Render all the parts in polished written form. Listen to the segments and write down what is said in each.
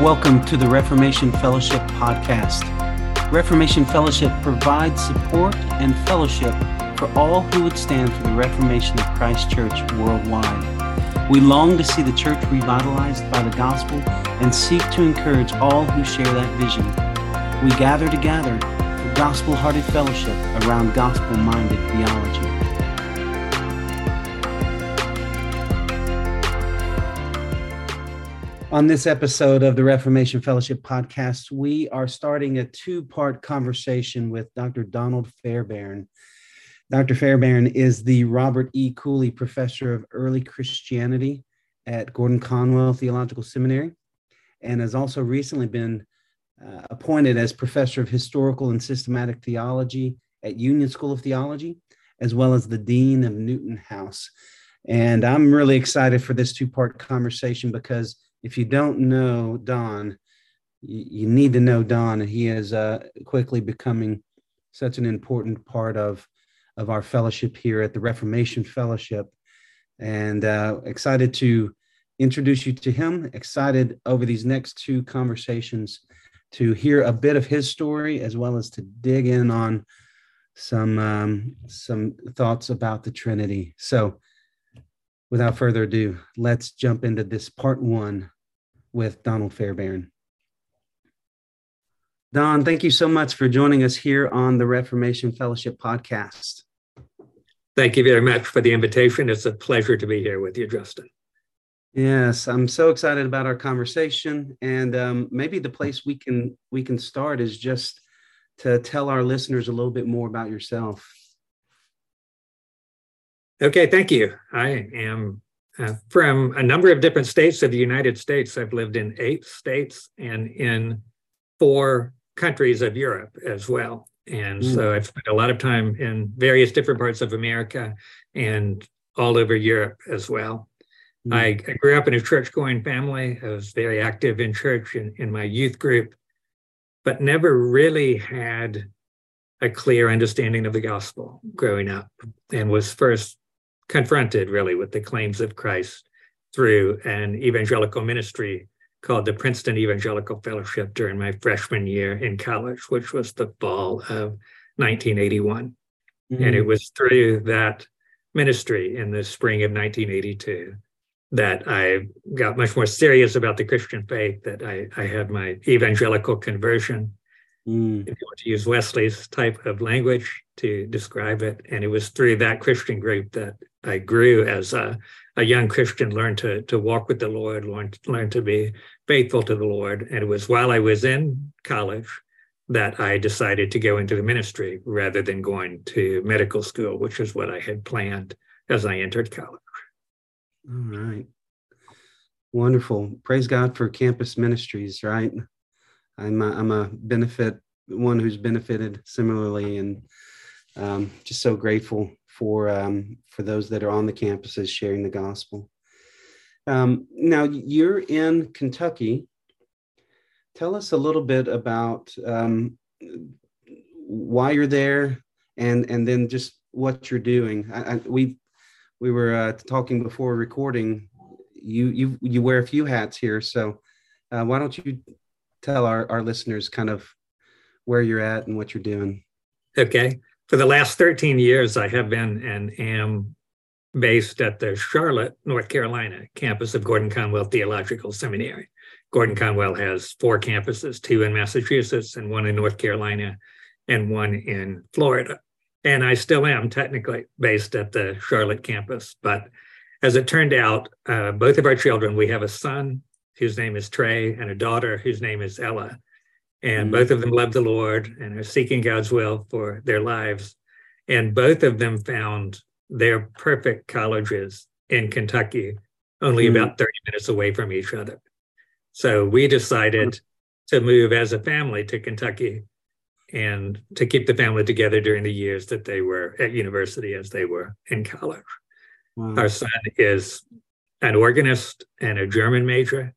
Welcome to the Reformation Fellowship podcast. Reformation Fellowship provides support and fellowship for all who would stand for the Reformation of Christ Church worldwide. We long to see the church revitalized by the gospel and seek to encourage all who share that vision. We gather together for gospel-hearted fellowship around gospel-minded theology. On this episode of the Reformation Fellowship podcast, we are starting a two-part conversation with Dr. Donald Fairbairn. Dr. Fairbairn is the Robert E. Cooley Professor of Early Christianity at Gordon-Conwell Theological Seminary, and has also recently been appointed as Professor of Historical and Systematic Theology at Union School of Theology, as well as the Dean of Newton House. And I'm really excited for this two-part conversation because if you don't know Don, you need to know Don. He is quickly becoming such an important part of our fellowship here at the Reformation Fellowship. And excited to introduce you to him, excited over these next two conversations to hear a bit of his story, as well as to dig in on some thoughts about the Trinity. So without further ado, let's jump into this part one with Donald Fairbairn. Don, thank you so much for joining us here on the Reformation Fellowship podcast. Thank you very much for the invitation. It's a pleasure to be here with you, Justin. Yes, I'm so excited about our conversation. And maybe the place we can start is just to tell our listeners a little bit more about yourself. Okay, thank you. I am from a number of different states of the United States. I've lived in 8 states and in 4 countries of Europe as well. And so I've spent a lot of time in various different parts of America and all over Europe as well. I grew up in a church-going family. I was very active in church in my youth group, but never really had a clear understanding of the gospel growing up, and was first confronted really with the claims of Christ through an evangelical ministry called the Princeton Evangelical Fellowship during my freshman year in college, which was the fall of 1981. And it was through that ministry in the spring of 1982 that I got much more serious about the Christian faith, that I had my evangelical conversion, if you want to use Wesley's type of language to describe it. And it was through that Christian group that I grew as a young Christian, learned to walk with the Lord, learned to be faithful to the Lord. And it was while I was in college that I decided to go into the ministry rather than going to medical school, which is what I had planned as I entered college. All right. Wonderful. Praise God for campus ministries, right? I'm one who's benefited similarly, and just so grateful for those that are on the campuses sharing the gospel. Now you're in Kentucky. Tell us a little bit about why you're there, and then just what you're doing. We were talking before recording. You wear a few hats here, so why don't you tell our listeners kind of where you're at and what you're doing? Okay. For the last 13 years, I have been and am based at the Charlotte, North Carolina campus of Gordon-Conwell Theological Seminary. Gordon-Conwell has 4 campuses, 2 in Massachusetts and 1 in North Carolina and 1 in Florida. And I still am technically based at the Charlotte campus. But as it turned out, both of our children, we have a son whose name is Trey, and a daughter whose name is Ella. And both of them love the Lord and are seeking God's will for their lives. And both of them found their perfect colleges in Kentucky, only about 30 minutes away from each other. So we decided to move as a family to Kentucky and to keep the family together during the years that they were at university as they were in college. Wow. Our son is an organist and a German major,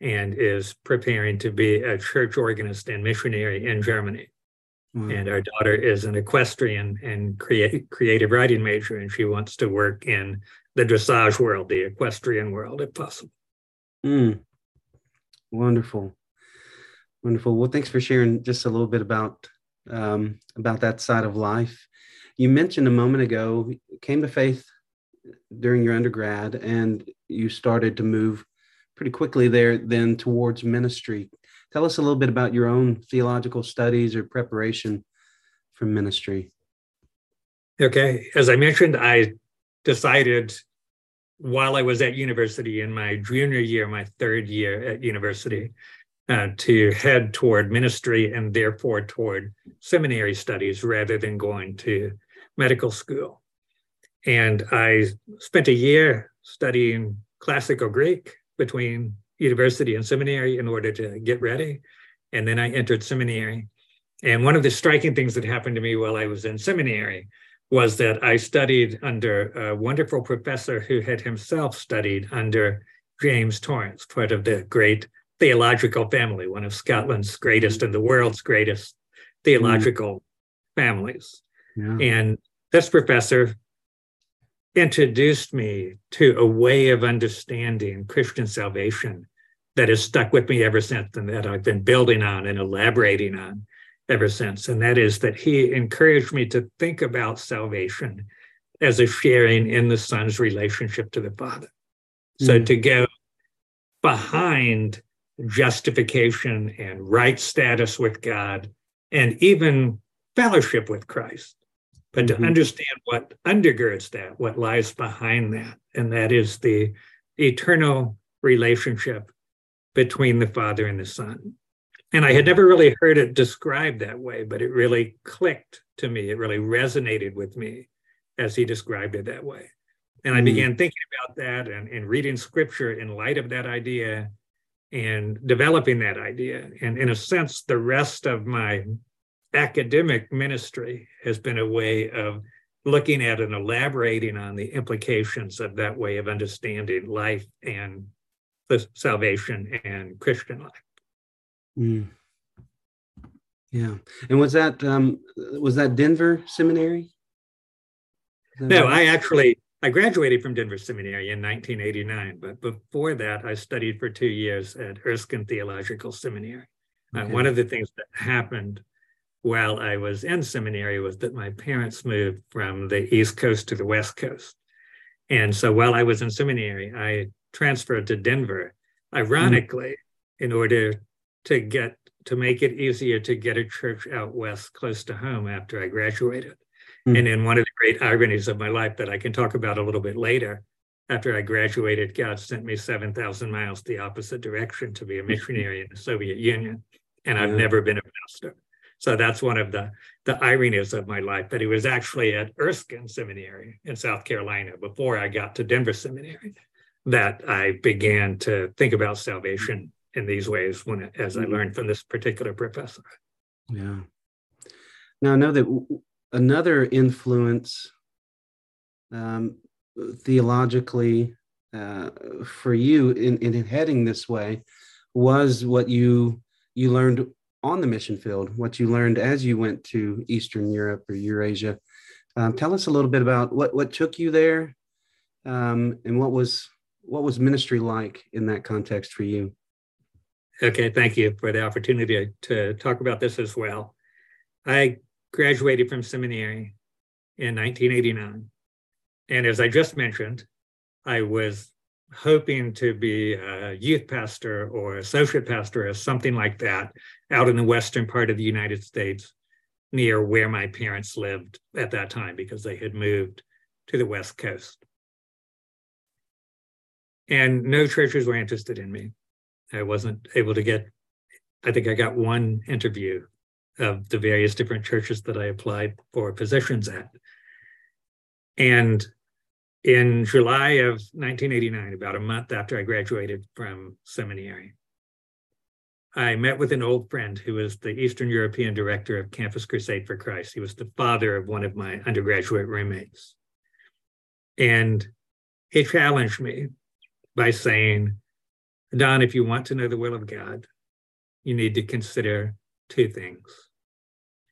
and is preparing to be a church organist and missionary in Germany. And our daughter is an equestrian and creative writing major, and she wants to work in the dressage world, the equestrian world, if possible. Wonderful. Wonderful. Well, thanks for sharing just a little bit about that side of life. You mentioned a moment ago, you came to faith during your undergrad, and you started to move pretty quickly there then towards ministry. Tell us a little bit about your own theological studies or preparation for ministry. Okay. As I mentioned, I decided while I was at university in my junior year, my third year at university, to head toward ministry and therefore toward seminary studies rather than going to medical school. And I spent a year studying classical Greek between university and seminary in order to get ready. And then I entered seminary. And one of the striking things that happened to me while I was in seminary was that I studied under a wonderful professor who had himself studied under James Torrance, part of the great theological family, one of Scotland's greatest and the world's greatest theological families. Yeah. And this professor introduced me to a way of understanding Christian salvation that has stuck with me ever since, and that I've been building on and elaborating on ever since. And that is that he encouraged me to think about salvation as a sharing in the Son's relationship to the Father. So to go behind justification and right status with God and even fellowship with Christ, but to understand what undergirds that, what lies behind that. And that is the eternal relationship between the Father and the Son. And I had never really heard it described that way, but it really clicked to me. It really resonated with me as he described it that way. And I began thinking about that and reading scripture in light of that idea and developing that idea. And in a sense, the rest of my academic ministry has been a way of looking at and elaborating on the implications of that way of understanding life and the salvation and Christian life. Yeah. And was that Denver Seminary? No, I graduated from Denver Seminary in 1989, but before that, I studied for 2 years at Erskine Theological Seminary. Okay. One of the things that happened while I was in seminary was that my parents moved from the East Coast to the West Coast. And so while I was in seminary, I transferred to Denver, ironically, in order to make it easier to get a church out West close to home after I graduated. And then one of the great ironies of my life that I can talk about a little bit later, after I graduated, God sent me 7,000 miles the opposite direction to be a missionary in the Soviet Union. And I've never been a pastor. So that's one of the ironies of my life, but it was actually at Erskine Seminary in South Carolina before I got to Denver Seminary that I began to think about salvation in these ways as I learned from this particular professor. Yeah. Now I know that another influence theologically for you in heading this way was what you learned on the mission field, what you learned as you went to Eastern Europe or Eurasia. Tell us a little bit about what took you there and what was ministry like in that context for you? Okay, thank you for the opportunity to talk about this as well. I graduated from seminary in 1989. And as I just mentioned, I was hoping to be a youth pastor or associate pastor or something like that out in the western part of the United States near where my parents lived at that time because they had moved to the West Coast. And no churches were interested in me. I wasn't able to get, I think I got one interview of the various different churches that I applied for positions at. And in July of 1989, about a month after I graduated from seminary, I met with an old friend who was the Eastern European director of Campus Crusade for Christ. He was the father of one of my undergraduate roommates. And he challenged me by saying, "Don, if you want to know the will of God, you need to consider two things,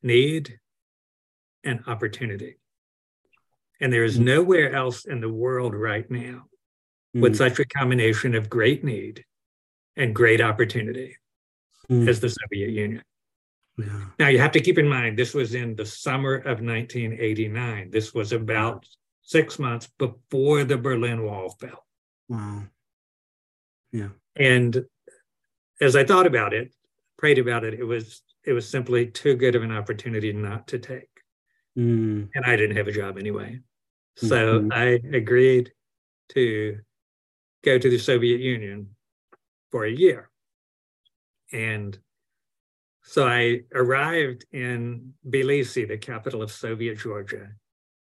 need and opportunity. And there is nowhere else in the world right now with such a combination of great need and great opportunity as the Soviet Union. Yeah. Now, you have to keep in mind, this was in the summer of 1989. This was about 6 months before the Berlin Wall fell. Wow. Yeah. And as I thought about it, prayed about it, it was simply too good of an opportunity not to take. And I didn't have a job anyway. So I agreed to go to the Soviet Union for a year. And so I arrived in Tbilisi, the capital of Soviet Georgia,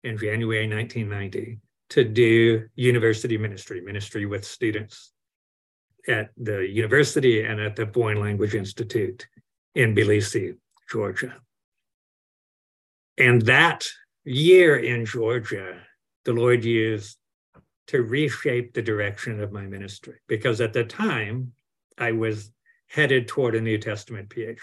in January 1990 to do university ministry with students at the university and at the Foreign Language Institute in Tbilisi, Georgia. And that year in Georgia, the Lord used to reshape the direction of my ministry, because at the time I was headed toward a New Testament PhD.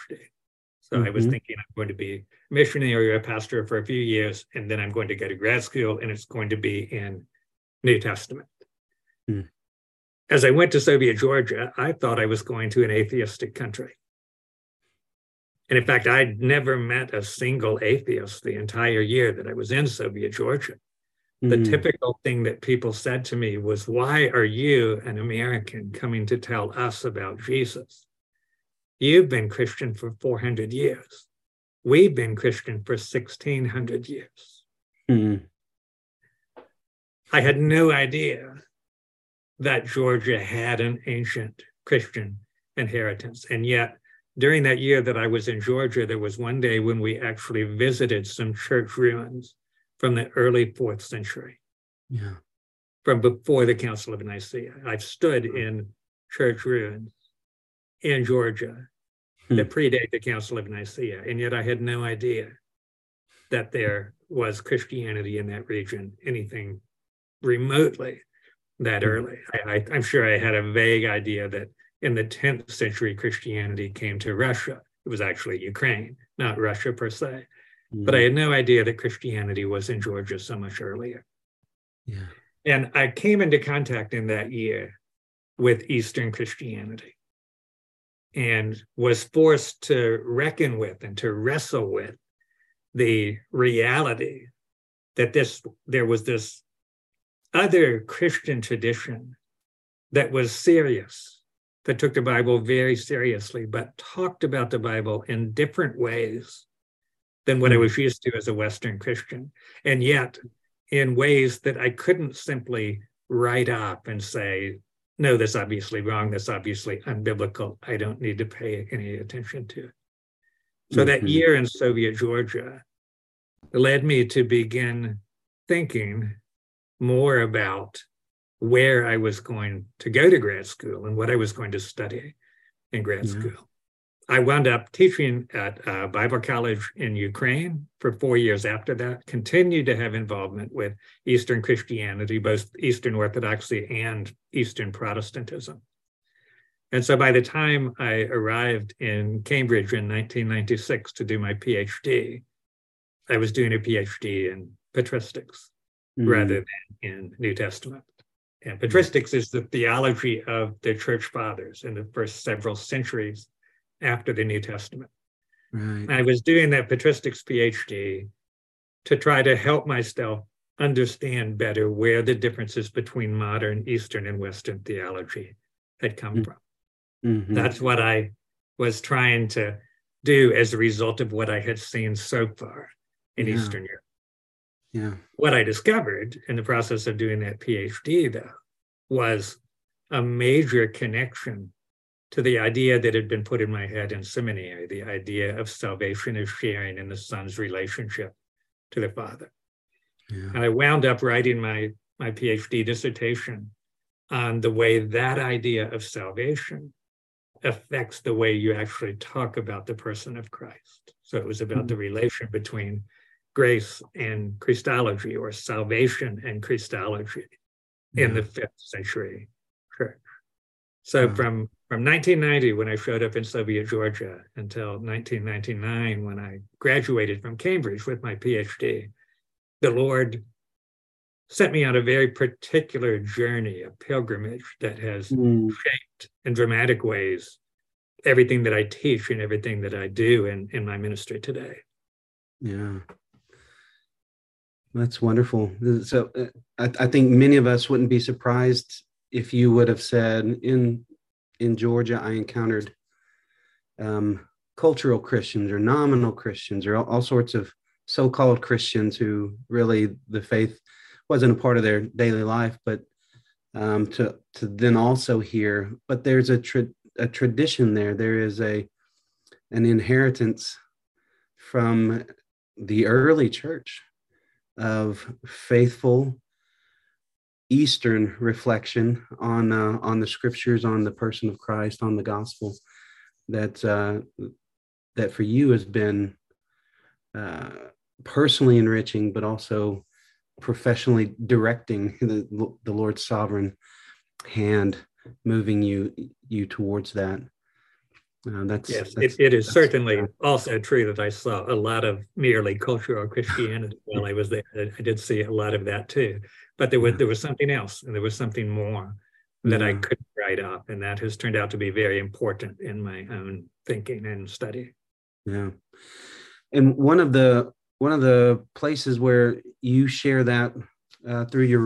So I was thinking I'm going to be a missionary or a pastor for a few years, and then I'm going to go to grad school, and it's going to be in New Testament. As I went to Soviet Georgia, I thought I was going to an atheistic country. And in fact, I'd never met a single atheist the entire year that I was in Soviet Georgia. The typical thing that people said to me was, "Why are you, an American, coming to tell us about Jesus? You've been Christian for 400 years. We've been Christian for 1,600 years." I had no idea that Georgia had an ancient Christian inheritance. And yet, during that year that I was in Georgia, there was one day when we actually visited some church ruins from the early 4th century, from before the Council of Nicaea. I've stood in church ruins in Georgia that predate the Council of Nicaea, and yet I had no idea that there was Christianity in that region, anything remotely that early. I'm sure I had a vague idea that in the 10th century, Christianity came to Russia. It was actually Ukraine, not Russia per se. But I had no idea that Christianity was in Georgia so much earlier. Yeah. And I came into contact in that year with Eastern Christianity and was forced to reckon with and to wrestle with the reality that there was this other Christian tradition that was serious, that took the Bible very seriously, but talked about the Bible in different ways than what I was used to as a Western Christian, and yet in ways that I couldn't simply write up and say, "No, that's obviously wrong, that's obviously unbiblical, I don't need to pay any attention to it." So that year in Soviet Georgia led me to begin thinking more about where I was going to go to grad school and what I was going to study in grad school. I wound up teaching at a Bible college in Ukraine for 4 years after that, continued to have involvement with Eastern Christianity, both Eastern Orthodoxy and Eastern Protestantism. And so by the time I arrived in Cambridge in 1996 to do my PhD, I was doing a PhD in Patristics rather than in New Testament. And Patristics is the theology of the Church Fathers in the first several centuries after the New Testament. I was doing that Patristics PhD to try to help myself understand better where the differences between modern Eastern and Western theology had come from. That's what I was trying to do as a result of what I had seen so far in Eastern Europe. What I discovered in the process of doing that PhD, though, was a major connection to the idea that had been put in my head in seminary, the idea of salvation as sharing in the Son's relationship to the Father. And I wound up writing my PhD dissertation on the way that idea of salvation affects the way you actually talk about the person of Christ. So it was about the relation between grace and Christology, or salvation and Christology in the 5th century church. So from 1990, when I showed up in Soviet Georgia, until 1999, when I graduated from Cambridge with my PhD, the Lord sent me on a very particular journey, a pilgrimage that has shaped in dramatic ways everything that I teach and everything that I do in my ministry today. Yeah. That's wonderful. So I think many of us wouldn't be surprised if you would have said, in Georgia, I encountered cultural Christians or nominal Christians or all sorts of so-called Christians who really the faith wasn't a part of their daily life, but to then also hear, but there's a tradition there. There is an inheritance from the early church of faithful Eastern reflection on the scriptures, on the person of Christ, on the gospel, that for you has been personally enriching, but also professionally directing the Lord's sovereign hand, moving you towards that. Yes, it is certainly also true that I saw a lot of merely cultural Christianity while I was there. I did see a lot of that too, but there was something else, and there was something more that I couldn't write up, and that has turned out to be very important in my own thinking and study. Yeah, and one of the places where you share that through your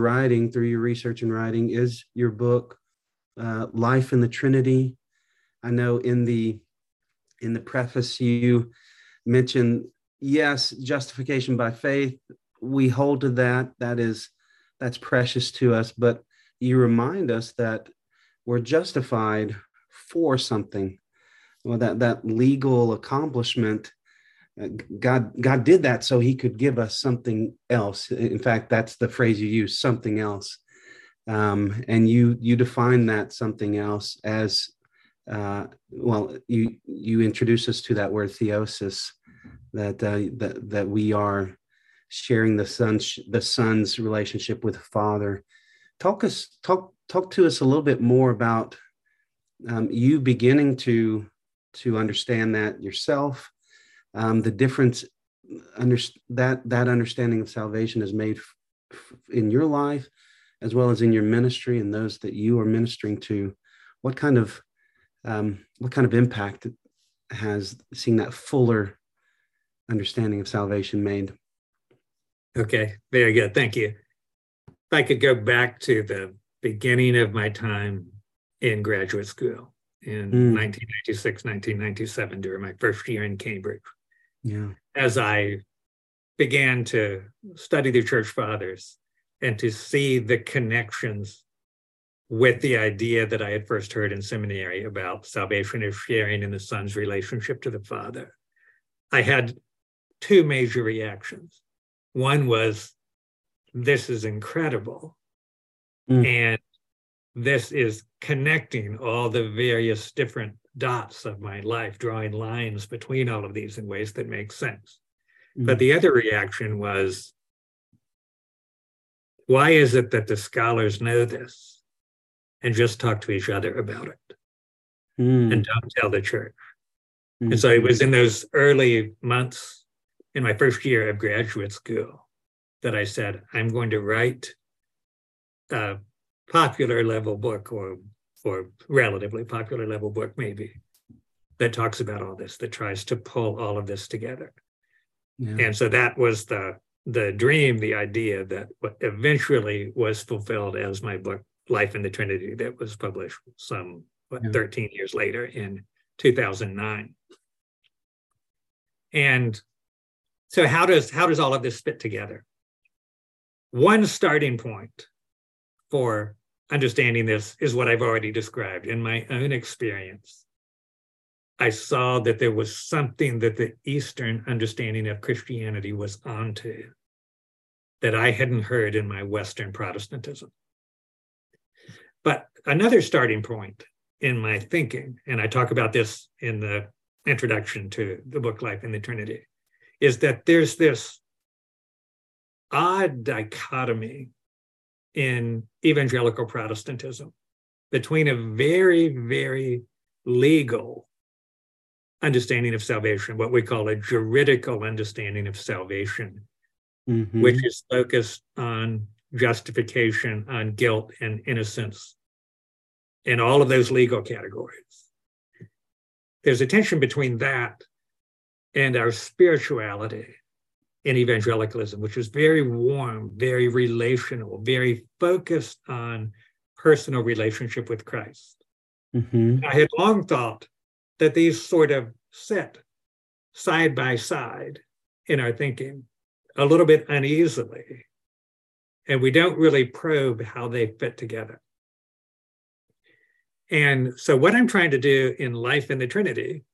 research and writing, is your book, Life in the Trinity. I know in the preface you mentioned, yes, justification by faith. We hold to that. That's precious to us. But you remind us that we're justified for something. Well, that legal accomplishment, God did that so He could give us something else. In fact, that's the phrase you use, something else. And you define that something else as you introduce us to that word theosis, that we are sharing the son's relationship with the Father. Talk to us a little bit more about you beginning to understand that yourself. The difference that understanding of salvation is made in your life, as well as in your ministry and those that you are ministering to. What kind of impact has seeing that fuller understanding of salvation made? Okay, very good. Thank you. If I could go back to the beginning of my time in graduate school in 1996, 1997, during my first year in Cambridge. Yeah. As I began to study the Church Fathers and to see the connections with the idea that I had first heard in seminary about salvation is sharing in the Son's relationship to the Father, I had two major reactions. One was, this is incredible. And this is connecting all the various different dots of my life, drawing lines between all of these in ways that make sense. But the other reaction was, why is it that the scholars know this and just talk to each other about it and don't tell the church? And so it was in those early months in my first year of graduate school that I said, I'm going to write a popular level book or relatively popular level book maybe that talks about all this, that tries to pull all of this together. Yeah. And so that was the dream, the idea that eventually was fulfilled as my book, Life in the Trinity, that was published 13 years later in 2009. And so how does all of this fit together? One starting point for understanding this is what I've already described. In my own experience, I saw that there was something that the Eastern understanding of Christianity was onto that I hadn't heard in my Western Protestantism. But another starting point in my thinking, and I talk about this in the introduction to the book Life in the Trinity, is that there's this odd dichotomy in evangelical Protestantism between a very, very legal understanding of salvation, what we call a juridical understanding of salvation, which is focused on justification on guilt and innocence in all of those legal categories. There's a tension between that and our spirituality in evangelicalism, which is very warm, very relational, very focused on personal relationship with Christ. Mm-hmm. I had long thought that these sort of sit side by side in our thinking a little bit uneasily, and we don't really probe how they fit together. And so what I'm trying to do in Life in the Trinity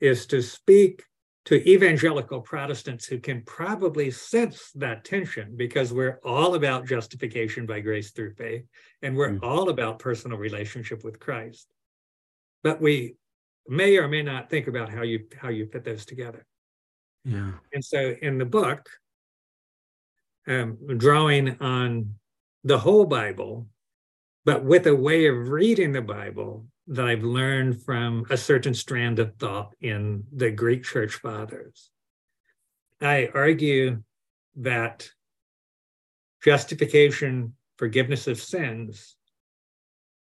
is to speak to evangelical Protestants who can probably sense that tension, because we're all about justification by grace through faith, and we're all about personal relationship with Christ. But we may or may not think about how you fit those together. Yeah. And so in the book, drawing on the whole Bible, but with a way of reading the Bible that I've learned from a certain strand of thought in the Greek Church Fathers, I argue that justification, forgiveness of sins,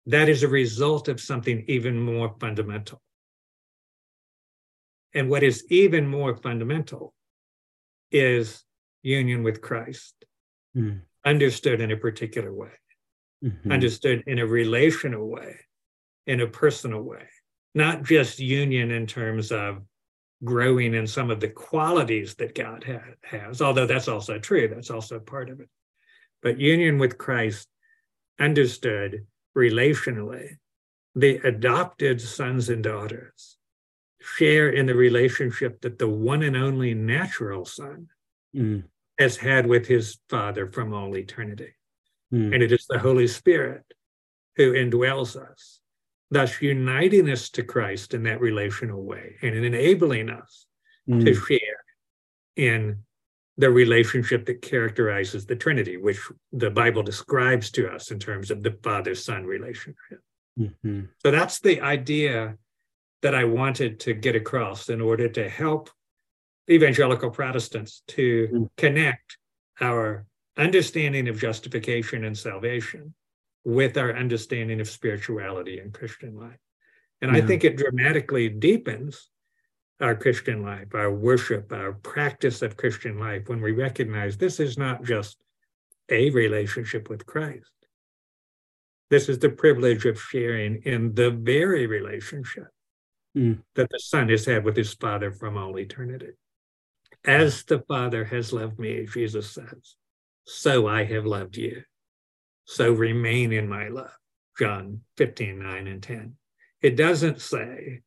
that is a result of something even more fundamental. And what is even more fundamental is union with Christ, understood in a particular way, understood in a relational way, in a personal way, not just union in terms of growing in some of the qualities that God has, although that's also true, that's also part of it. But union with Christ understood relationally, the adopted sons and daughters share in the relationship that the one and only natural son has had with his Father from all eternity. And it is the Holy Spirit who indwells us, thus uniting us to Christ in that relational way and enabling us to share in the relationship that characterizes the Trinity, which the Bible describes to us in terms of the Father-Son relationship. So that's the idea that I wanted to get across in order to help evangelical Protestants to connect our understanding of justification and salvation with our understanding of spirituality and Christian life. And I think it dramatically deepens our Christian life, our worship, our practice of Christian life, when we recognize this is not just a relationship with Christ. This is the privilege of sharing in the very relationship that the Son has had with his Father from all eternity. As the Father has loved me, Jesus says, so I have loved you. So remain in my love, John 15, 9 and 10. It doesn't say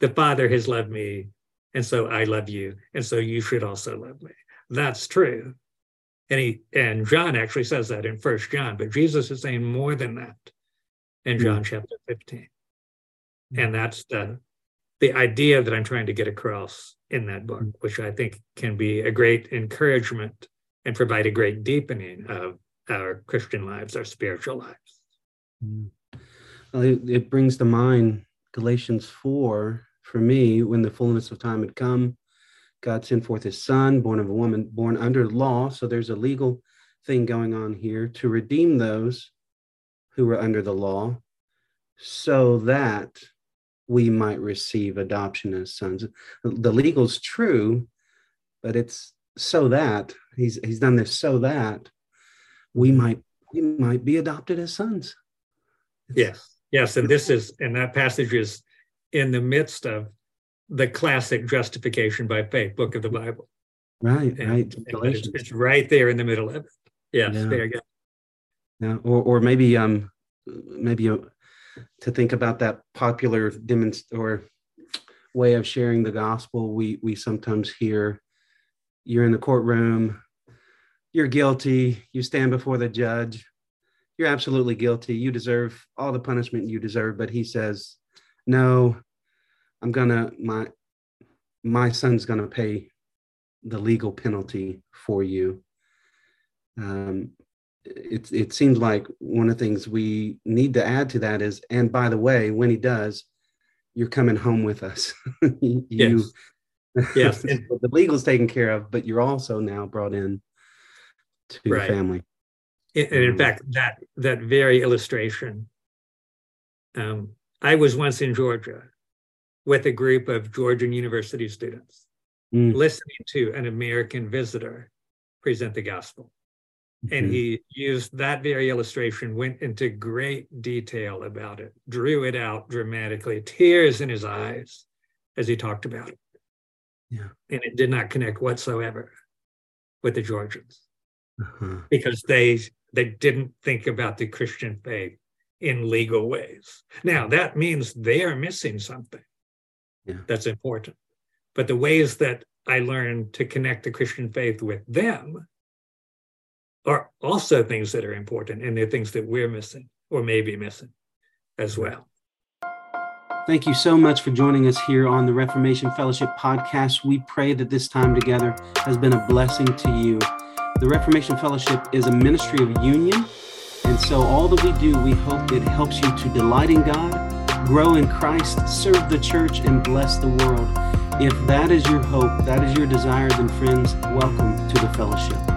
the Father has loved me, and so I love you, and so you should also love me. That's true. And John actually says that in 1 John, but Jesus is saying more than that in John chapter 15. And that's the idea that I'm trying to get across in that book, which I think can be a great encouragement and provide a great deepening of our Christian lives, our spiritual lives. Well, it brings to mind Galatians 4, for me, when the fullness of time had come, God sent forth his Son, born of a woman, born under law. So there's a legal thing going on here to redeem those who were under the law so that we might receive adoption as sons. The legal's true, but it's so that he's done this so that we might be adopted as sons. Yes. And that passage is in the midst of the classic justification by faith book of the Bible. Right. And it's right there in the middle of it. Yes. There you go. Yeah. Or maybe to think about that popular way of sharing the gospel, we sometimes hear, you're in the courtroom, you're guilty, you stand before the judge, you're absolutely guilty, you deserve all the punishment you deserve, but he says, no, my son's gonna pay the legal penalty for you. It seems like one of the things we need to add to that is, and by the way, when he does, you're coming home with us. Yes. The legal's taken care of, but you're also now brought in to your family. And in fact, that very illustration, I was once in Georgia with a group of Georgian university students listening to an American visitor present the gospel. And he used that very illustration, went into great detail about it, drew it out dramatically, tears in his eyes as he talked about it. Yeah. And it did not connect whatsoever with the Georgians because they didn't think about the Christian faith in legal ways. Now, that means they are missing something that's important. But the ways that I learned to connect the Christian faith with them are also things that are important, and they're things that we're missing or may be missing as well. Thank you so much for joining us here on the Reformation Fellowship podcast. We pray that this time together has been a blessing to you. The Reformation Fellowship is a ministry of union, and so all that we do, we hope it helps you to delight in God, grow in Christ, serve the church, and bless the world. If that is your hope, that is your desire, then friends, welcome to the fellowship.